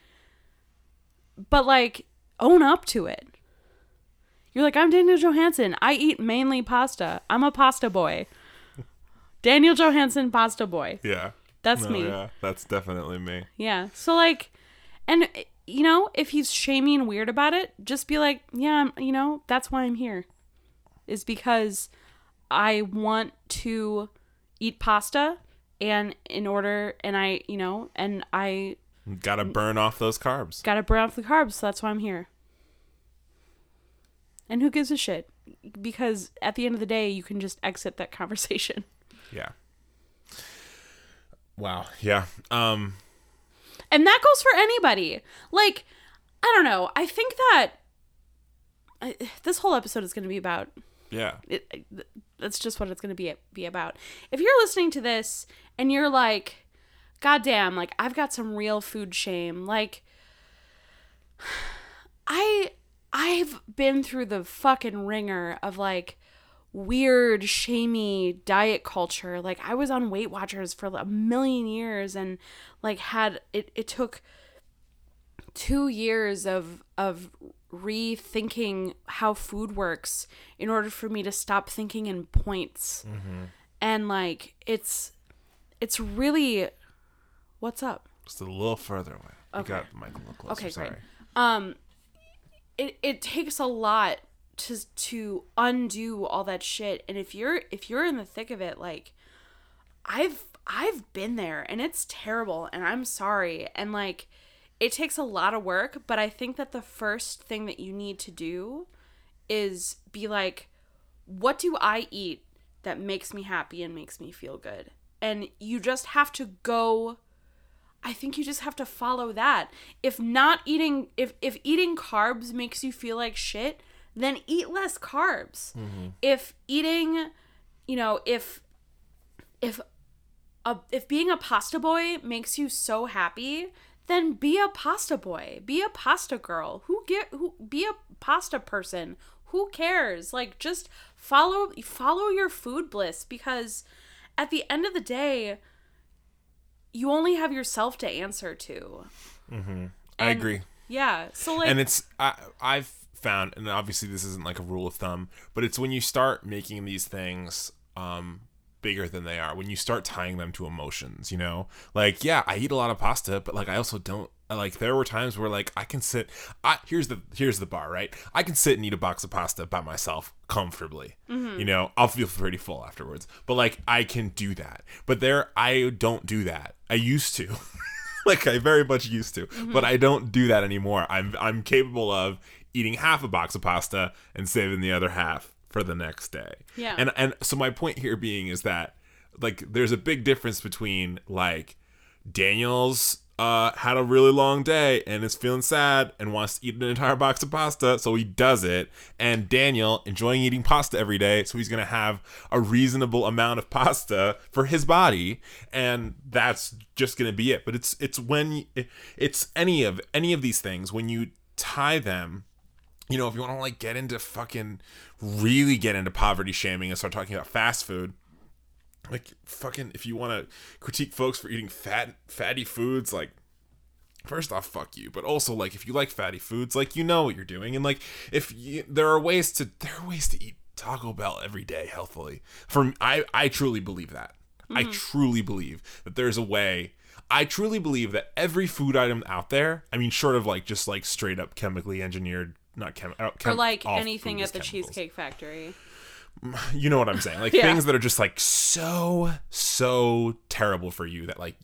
But, like, own up to it. You're like, I'm Daniel Johansson. I eat mainly pasta. I'm a pasta boy. Daniel Johansson, pasta boy. Yeah. That's me. Yeah, that's definitely me. Yeah. So, like, and, you know, if he's shamey and weird about it, just be like, yeah, you know, that's why I'm here, is because I want to eat pasta, and in order, and I, you know, and I... gotta burn off those carbs. Gotta burn off the carbs, so that's why I'm here. And who gives a shit? Because at the end of the day, you can just exit that conversation. Yeah. Wow. Yeah. And that goes for anybody. Like, I don't know. I think that this whole episode is going to be about... Yeah. That's just what it's going to be about. If you're listening to this and you're like, goddamn, like, I've got some real food shame. Like, I've been through the fucking ringer of, like, weird, shamey diet culture. Like, I was on Weight Watchers for a million years, and, like, had it. It took 2 years of rethinking how food works in order for me to stop thinking in points. Mm-hmm. And, like, it's really, what's up? Just a little further away. Okay. You got the mic a little closer. Okay, sorry. Great. It takes a lot to undo all that shit. And if you're in the thick of it, like, I've been there, and it's terrible, and I'm sorry, and, like, it takes a lot of work. But I think that the first thing that you need to do is be like, what do I eat that makes me happy and makes me feel good? And you just have to go, I think you just have to follow that. If not eating, if eating carbs makes you feel like shit, then eat less carbs. Mm-hmm. If eating, you know, if being a pasta boy makes you so happy, then be a pasta boy, be a pasta girl, be a pasta person. Who cares? Like, just follow your food bliss, because at the end of the day, you only have yourself to answer to. Mm-hmm. I agree. Yeah. So, like, and it's I've found, and obviously this isn't like a rule of thumb, but it's when you start making these things bigger than they are when you start tying them to emotions, you know? Like, yeah, I eat a lot of pasta, but, like, I also don't, like, there were times where, like, I can sit, here's the bar, right? I can sit and eat a box of pasta by myself comfortably, mm-hmm. you know? I'll feel pretty full afterwards, but, like, I can do that. But there, I don't do that. I used to. Like, I very much used to, mm-hmm. but I don't do that anymore. I'm capable of eating half a box of pasta and saving the other half for the next day. Yeah. And so my point here being is that, like, there's a big difference between, like, Daniel's had a really long day and is feeling sad and wants to eat an entire box of pasta, so he does it, and Daniel enjoying eating pasta every day, so he's going to have a reasonable amount of pasta for his body, and that's just going to be it. But it's when it's any of these things, when you tie them, you know, if you want to, like, really get into poverty shaming and start talking about fast food, like, fucking, if you want to critique folks for eating fatty foods, like, first off, fuck you. But also, like, if you like fatty foods, like, you know what you're doing. And, like, there are ways to eat Taco Bell every day healthily. I truly believe that. Mm-hmm. I truly believe that there's a way. I truly believe that every food item out there, I mean, short of, like, just, like, straight up chemically engineered, not chemical. Or, like, anything at the chemicals. Cheesecake Factory. You know what I'm saying? Like, yeah. Things that are just, like, so terrible for you that, like,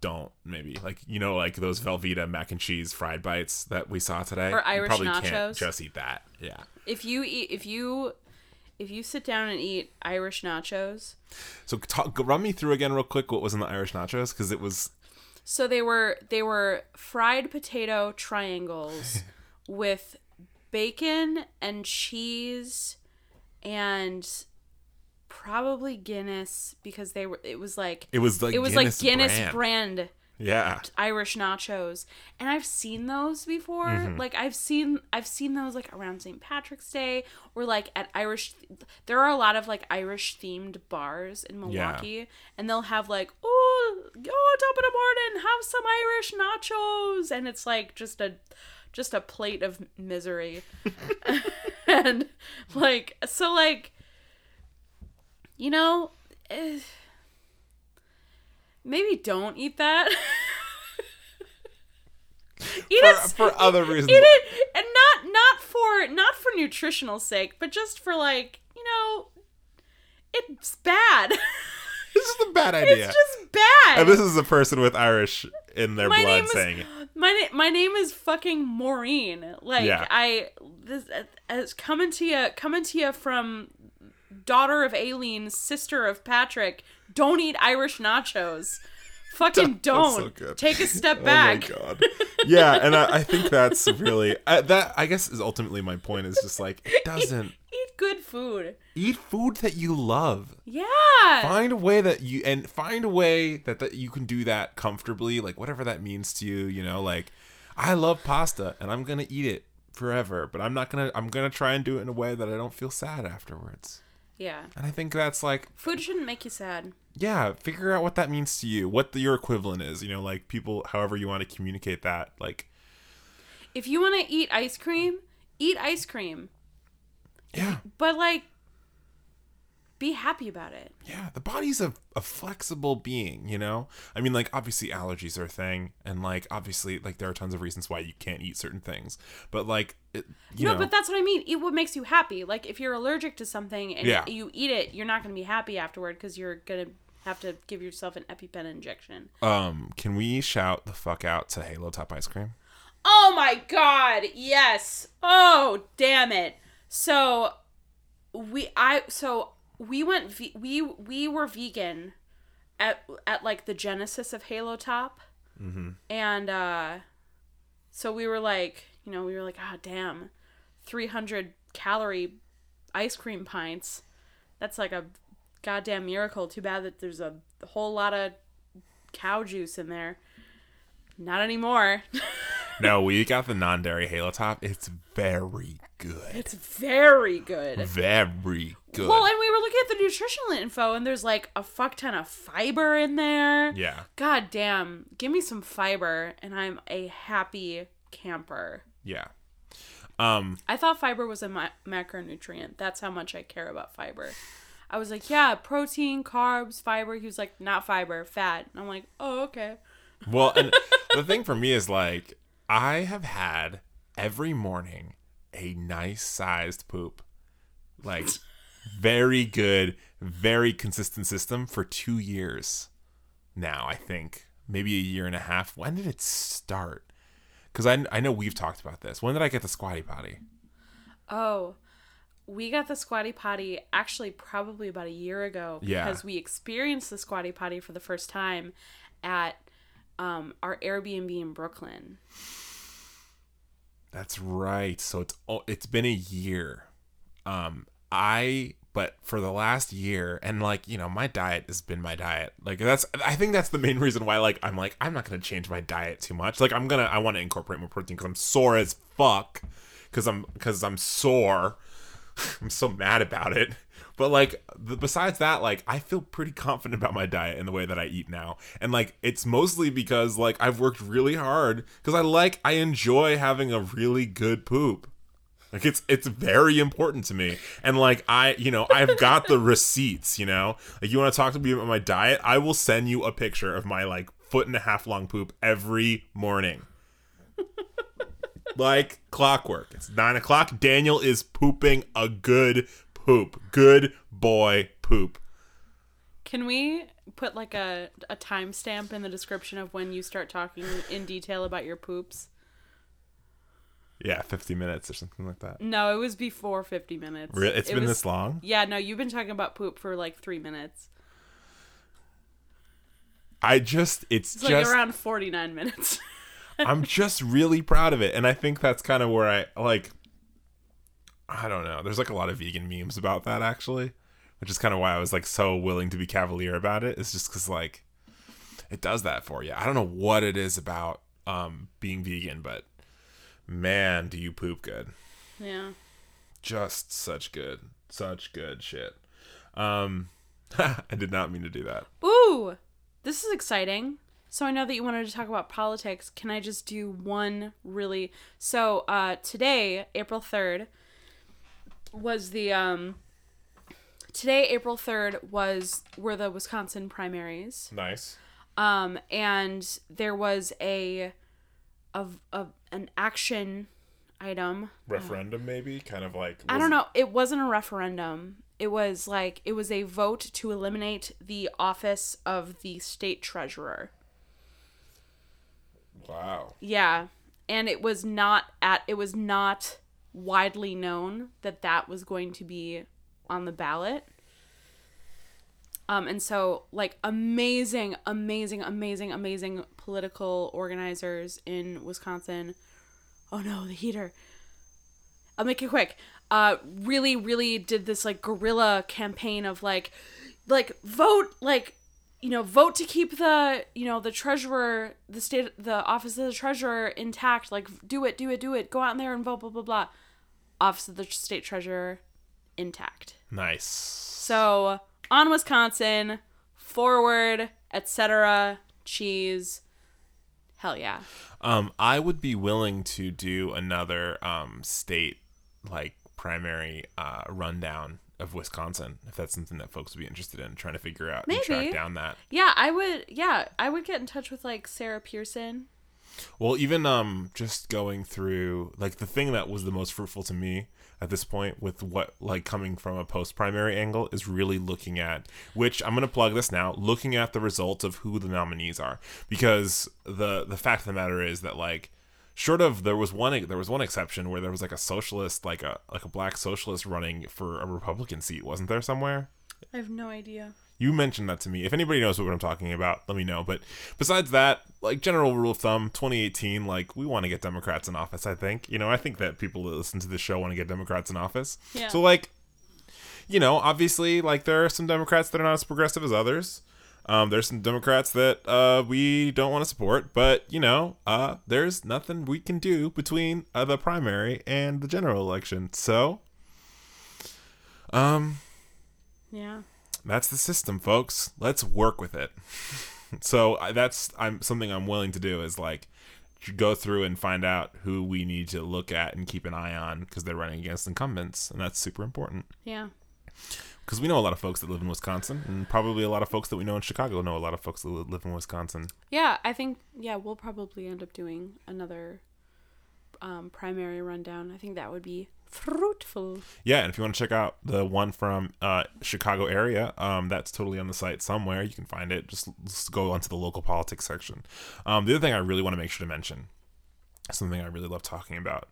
don't maybe. Like, you know, like those Velveeta mac and cheese fried bites that we saw today. Or Irish nachos. You probably can't just eat that. Yeah. If you sit down and eat Irish nachos. So run me through again real quick what was in the Irish nachos, because it was. So they were fried potato triangles with bacon and cheese. And probably Guinness, because it was like Guinness brand. Yeah. Irish nachos. And I've seen those before. Mm-hmm. Like, I've seen those, like, around St. Patrick's Day or, like, at Irish. There are a lot of, like, Irish themed bars in Milwaukee, yeah. And they'll have, like, oh, go up in the morning, have some Irish nachos, and it's, like, just a plate of misery. And, like, so, like, you know, maybe don't eat that. For other reasons. Eat it, and not for nutritional sake, but just for, like, you know, it's bad. This is a bad idea. It's just bad. And this is a person with Irish in their blood saying it. My name is fucking Maureen. Like, yeah. Coming to you from daughter of Aileen, sister of Patrick. Don't eat Irish nachos. Fucking don't. So take a step back. Oh my God. Yeah, and I think that's really that. I guess is ultimately my point. Is just like it doesn't. Eat good food. Eat food that you love. Yeah. Find a way that you can do that comfortably, like whatever that means to you, you know, like I love pasta and I'm going to eat it forever, but I'm going to try and do it in a way that I don't feel sad afterwards. Yeah. And I think that's like food shouldn't make you sad. Yeah, figure out what that means to you, what your equivalent is, you know, like people however you want to communicate that, like if you want to eat ice cream, eat ice cream. Yeah. But, like, be happy about it. Yeah. The body's a flexible being, you know? I mean, like, obviously allergies are a thing. And, like, obviously, like, there are tons of reasons why you can't eat certain things. But, like, you know. But that's what I mean. Eat what makes you happy. Like, if you're allergic to something and yeah. you eat it, you're not going to be happy afterward because you're going to have to give yourself an EpiPen injection. Can we shout the fuck out to Halo Top Ice Cream? Oh, my God. Yes. Oh, damn it. So we were vegan at like the genesis of Halo Top, mm-hmm. and so we were like, you know, ah, damn, 300 calorie ice cream pints. That's like a goddamn miracle. Too bad that there's a whole lot of cow juice in there. Not anymore. No, we got the non-dairy Halo Top. It's very good. It's very good. Very good. Well, and we were looking at the nutritional info, and there's like a fuck ton of fiber in there. Yeah. God damn. Give me some fiber, and I'm a happy camper. Yeah. I thought fiber was a macronutrient. That's how much I care about fiber. I was like, yeah, protein, carbs, fiber. He was like, not fiber, fat. And I'm like, oh, okay. Well, and the thing for me is like, I have had every morning a nice sized poop. Like, very good, very consistent system for 2 years now, I think. Maybe a year and a half. When did it start? Because I know we've talked about this. When did I get the Squatty Potty? Oh, we got the Squatty Potty actually probably about a year ago. Because we experienced the Squatty Potty for the first time at our Airbnb in Brooklyn. That's right. So it's been a year. But for the last year, and like, you know, my diet has been my diet. Like I think that's the main reason why like, I'm not going to change my diet too much. Like I want to incorporate more protein because I'm sore as fuck. Cause I'm sore. I'm so mad about it. But like, besides that, like I feel pretty confident about my diet and the way that I eat now. And like, it's mostly because like I've worked really hard because I enjoy having a really good poop. Like it's very important to me. And like I've got the receipts, you know? Like you want to talk to me about my diet? I will send you a picture of my like 1.5 foot long poop every morning. Like clockwork. It's 9:00. Daniel is pooping a good poop. Good boy poop. Can we put like a timestamp in the description of when you start talking in detail about your poops? Yeah, 50 minutes or something like that. No, it was before 50 minutes. Really? It's been this long? Yeah, no, you've been talking about poop for like 3 minutes. It's like around 49 minutes. I'm just really proud of it. And I think that's kind of where I don't know. There's like a lot of vegan memes about that actually, which is kind of why I was like so willing to be cavalier about it. It's just because like it does that for you. I don't know what it is about being vegan, but man, do you poop good. Yeah. Just such good shit. I did not mean to do that. Ooh, this is exciting. So I know that you wanted to talk about politics. Can I just do one really? So today, April 3rd, were the Wisconsin primaries. Nice. And there was an action item. Referendum, maybe? Kind of like... I don't know. It wasn't a referendum. It was a vote to eliminate the office of the state treasurer. Wow. Yeah. And it was not widely known that was going to be on the ballot. And so like amazing political organizers in Wisconsin. Oh no, the heater. I'll make it quick. Really, really did this like guerrilla campaign of like vote, like, you know, vote to keep the, you know, the treasurer, the office of the treasurer intact. Like, do it. Go out in there and vote, blah, blah, blah. Office of the state treasurer intact. Nice. So on Wisconsin, forward, etc. Cheese. Hell yeah. I would be willing to do another state like primary rundown of Wisconsin, if that's something that folks would be interested in trying to figure out. Maybe. And track down that. Yeah, I would get in touch with like Sarah Pearson. Well, even just going through like the thing that was the most fruitful to me at this point with what like coming from a post-primary angle is really looking at, which I'm going to plug this now, looking at the results of who the nominees are, because the fact of the matter is that like short of there was one exception where there was like a socialist, like a black socialist running for a Republican seat, wasn't there somewhere? I have no idea. You mentioned that to me. If anybody knows what I'm talking about, let me know. But besides that, like general rule of thumb, 2018, like we want to get Democrats in office, I think. You know, I think that people that listen to this show want to get Democrats in office. Yeah. So like, you know, obviously like there are some Democrats that are not as progressive as others. There's some Democrats that we don't want to support, but, you know, there's nothing we can do between the primary and the general election. So, yeah, that's the system, folks. Let's work with it. So something I'm willing to do is like go through and find out who we need to look at and keep an eye on because they're running against incumbents, and that's super important. Yeah. Because we know a lot of folks that live in Wisconsin, and probably a lot of folks that we know in Chicago know a lot of folks that live in Wisconsin. Yeah, I think, yeah, we'll probably end up doing another primary rundown. I think that would be fruitful. Yeah, and if you want to check out the one from Chicago area, that's totally on the site somewhere. You can find it. Just go onto the local politics section. The other thing I really want to make sure to mention, something I really love talking about,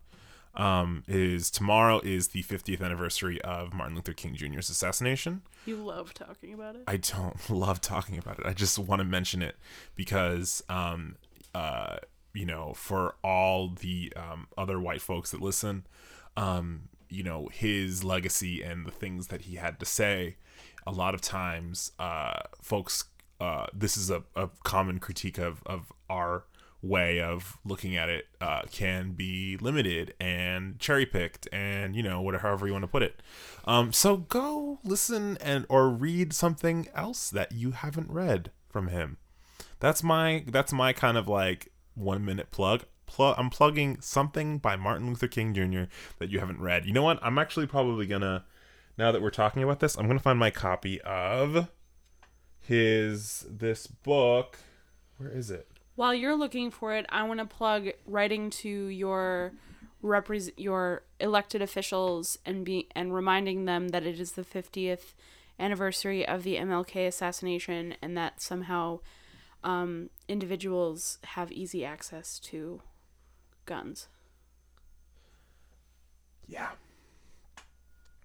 is tomorrow is the 50th anniversary of Martin Luther King Jr.'s assassination. You love talking about it? I don't love talking about it. I just want to mention it because, you know, for all the other white folks that listen, you know, his legacy and the things that he had to say, a lot of times folks, this is a common critique of our way of looking at it, can be limited and cherry-picked and, you know, whatever, however you want to put it. So go listen and or read something else that you haven't read from him. That's my kind of like 1 minute plug. I'm plugging something by Martin Luther King Jr. that you haven't read. You know what? I'm actually probably gonna, now that we're talking about this, I'm gonna find my copy of this book. Where is it? While you're looking for it, I want to plug writing to your elected officials and reminding them that it is the 50th anniversary of the MLK assassination, and that somehow individuals have easy access to guns. Yeah.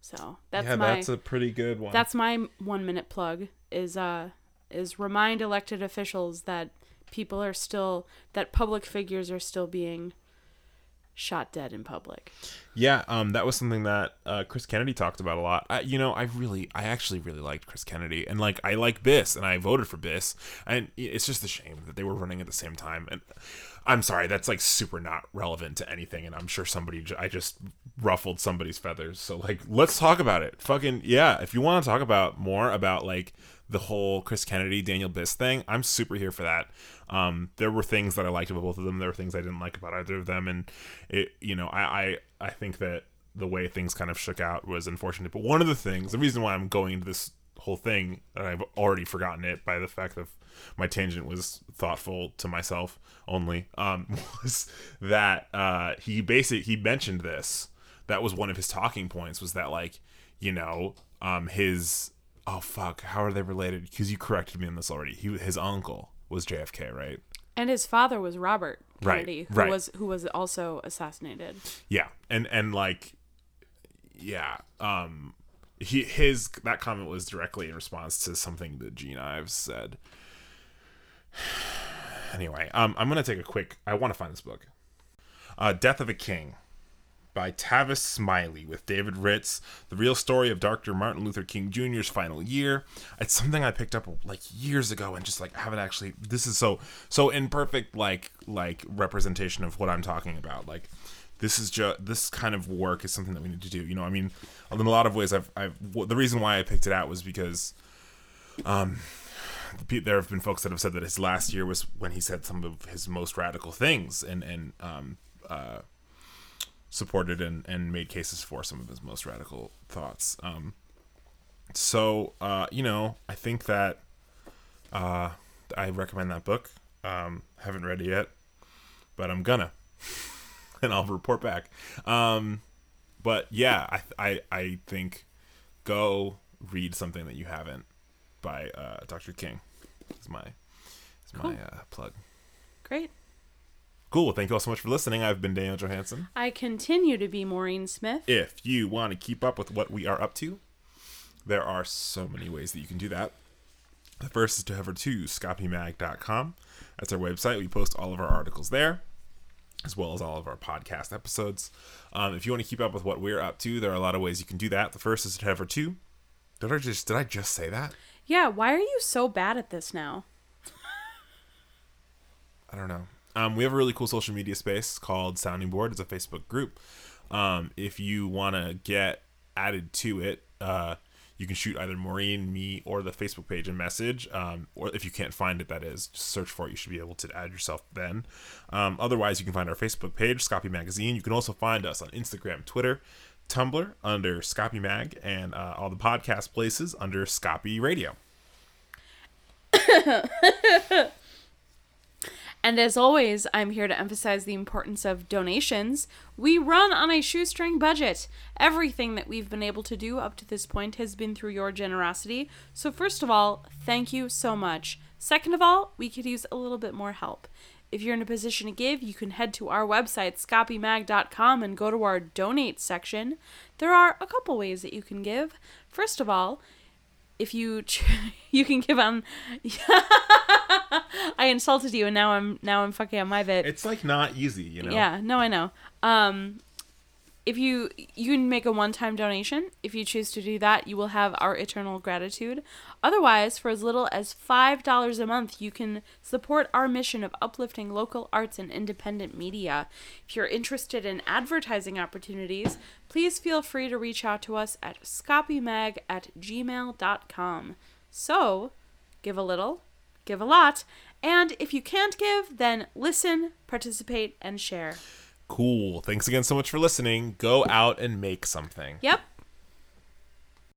So that's that's a pretty good one. That's my 1 minute plug is remind elected officials that people are still, that public figures are still being shot dead in public. Yeah, that was something that Chris Kennedy talked about a lot. I actually really liked Chris Kennedy, and like I like Biss, and I voted for Biss, and it's just a shame that they were running at the same time. And I'm sorry, that's like super not relevant to anything, and I'm sure I just ruffled somebody's feathers. So like, let's talk about it. Fucking yeah, if you want to talk about more about like the whole Chris Kennedy, Daniel Biss thing, I'm super here for that. There were things that I liked about both of them. There were things I didn't like about either of them. And, it, you know, I think that the way things kind of shook out was unfortunate. But one of the things, the reason why I'm going into this whole thing, and I've already forgotten it by the fact that my tangent was thoughtful to myself only, was that he mentioned this. That was one of his talking points, was that, like, you know, his... Oh, fuck. How are they related? Because you corrected me on this already. His uncle was JFK, right? And his father was Robert Kennedy, right, who was also assassinated. Yeah. And like, yeah. That comment was directly in response to something that Gene Ives said. Anyway, I'm going to take I want to find this book. Death of a King, by Tavis Smiley, with David Ritz, the real story of Dr. Martin Luther King Jr.'s final year. It's something I picked up like years ago and just like haven't actually. This is so in perfect like representation of what I'm talking about. Like, this is just, this kind of work is something that we need to do. You know, I mean, in a lot of ways, the reason why I picked it out was because there have been folks that have said that his last year was when he said some of his most radical things and supported and made cases for some of his most radical thoughts. You know, I think that I recommend that book. Haven't read it yet, but I'm gonna, and I'll report back. But yeah, I think go read something that you haven't by Dr. King. Is my plug. Great. Cool. Thank you all so much for listening. I've been Daniel Johansson. I continue to be Maureen Smith. If you want to keep up with what we are up to, there are so many ways that you can do that. The first is to head over to scapimag.com. That's our website. We post all of our articles there, as well as all of our podcast episodes. If you want to keep up with what we're up to, there are a lot of ways you can do that. The first is to head over to... Did I just say that? Yeah. Why are you so bad at this now? I don't know. We have a really cool social media space called Sounding Board. It's a Facebook group. If you want to get added to it, you can shoot either Maureen, me, or the Facebook page a message. Or if you can't find it, that is, just search for it. You should be able to add yourself then. Otherwise, you can find our Facebook page, Scapi Magazine. You can also find us on Instagram, Twitter, Tumblr under Scapi Mag, and all the podcast places under Scapi Radio. And as always, I'm here to emphasize the importance of donations. We run on a shoestring budget. Everything that we've been able to do up to this point has been through your generosity. So first of all, thank you so much. Second of all, we could use a little bit more help. If you're in a position to give, you can head to our website, scopymag.com, and go to our donate section. There are a couple ways that you can give. First of all, if you you can give on I insulted you and now I'm fucking on my bit. It's like not easy, you know. Yeah, no, I know. If you can make a one-time donation. If you choose to do that, you will have our eternal gratitude. Otherwise, for as little as $5 a month, you can support our mission of uplifting local arts and independent media. If you're interested in advertising opportunities, please feel free to reach out to us at scopymag@gmail.com. So, give a little, give a lot, and if you can't give, then listen, participate, and share. Cool. Thanks again so much for listening. Go out and make something. Yep.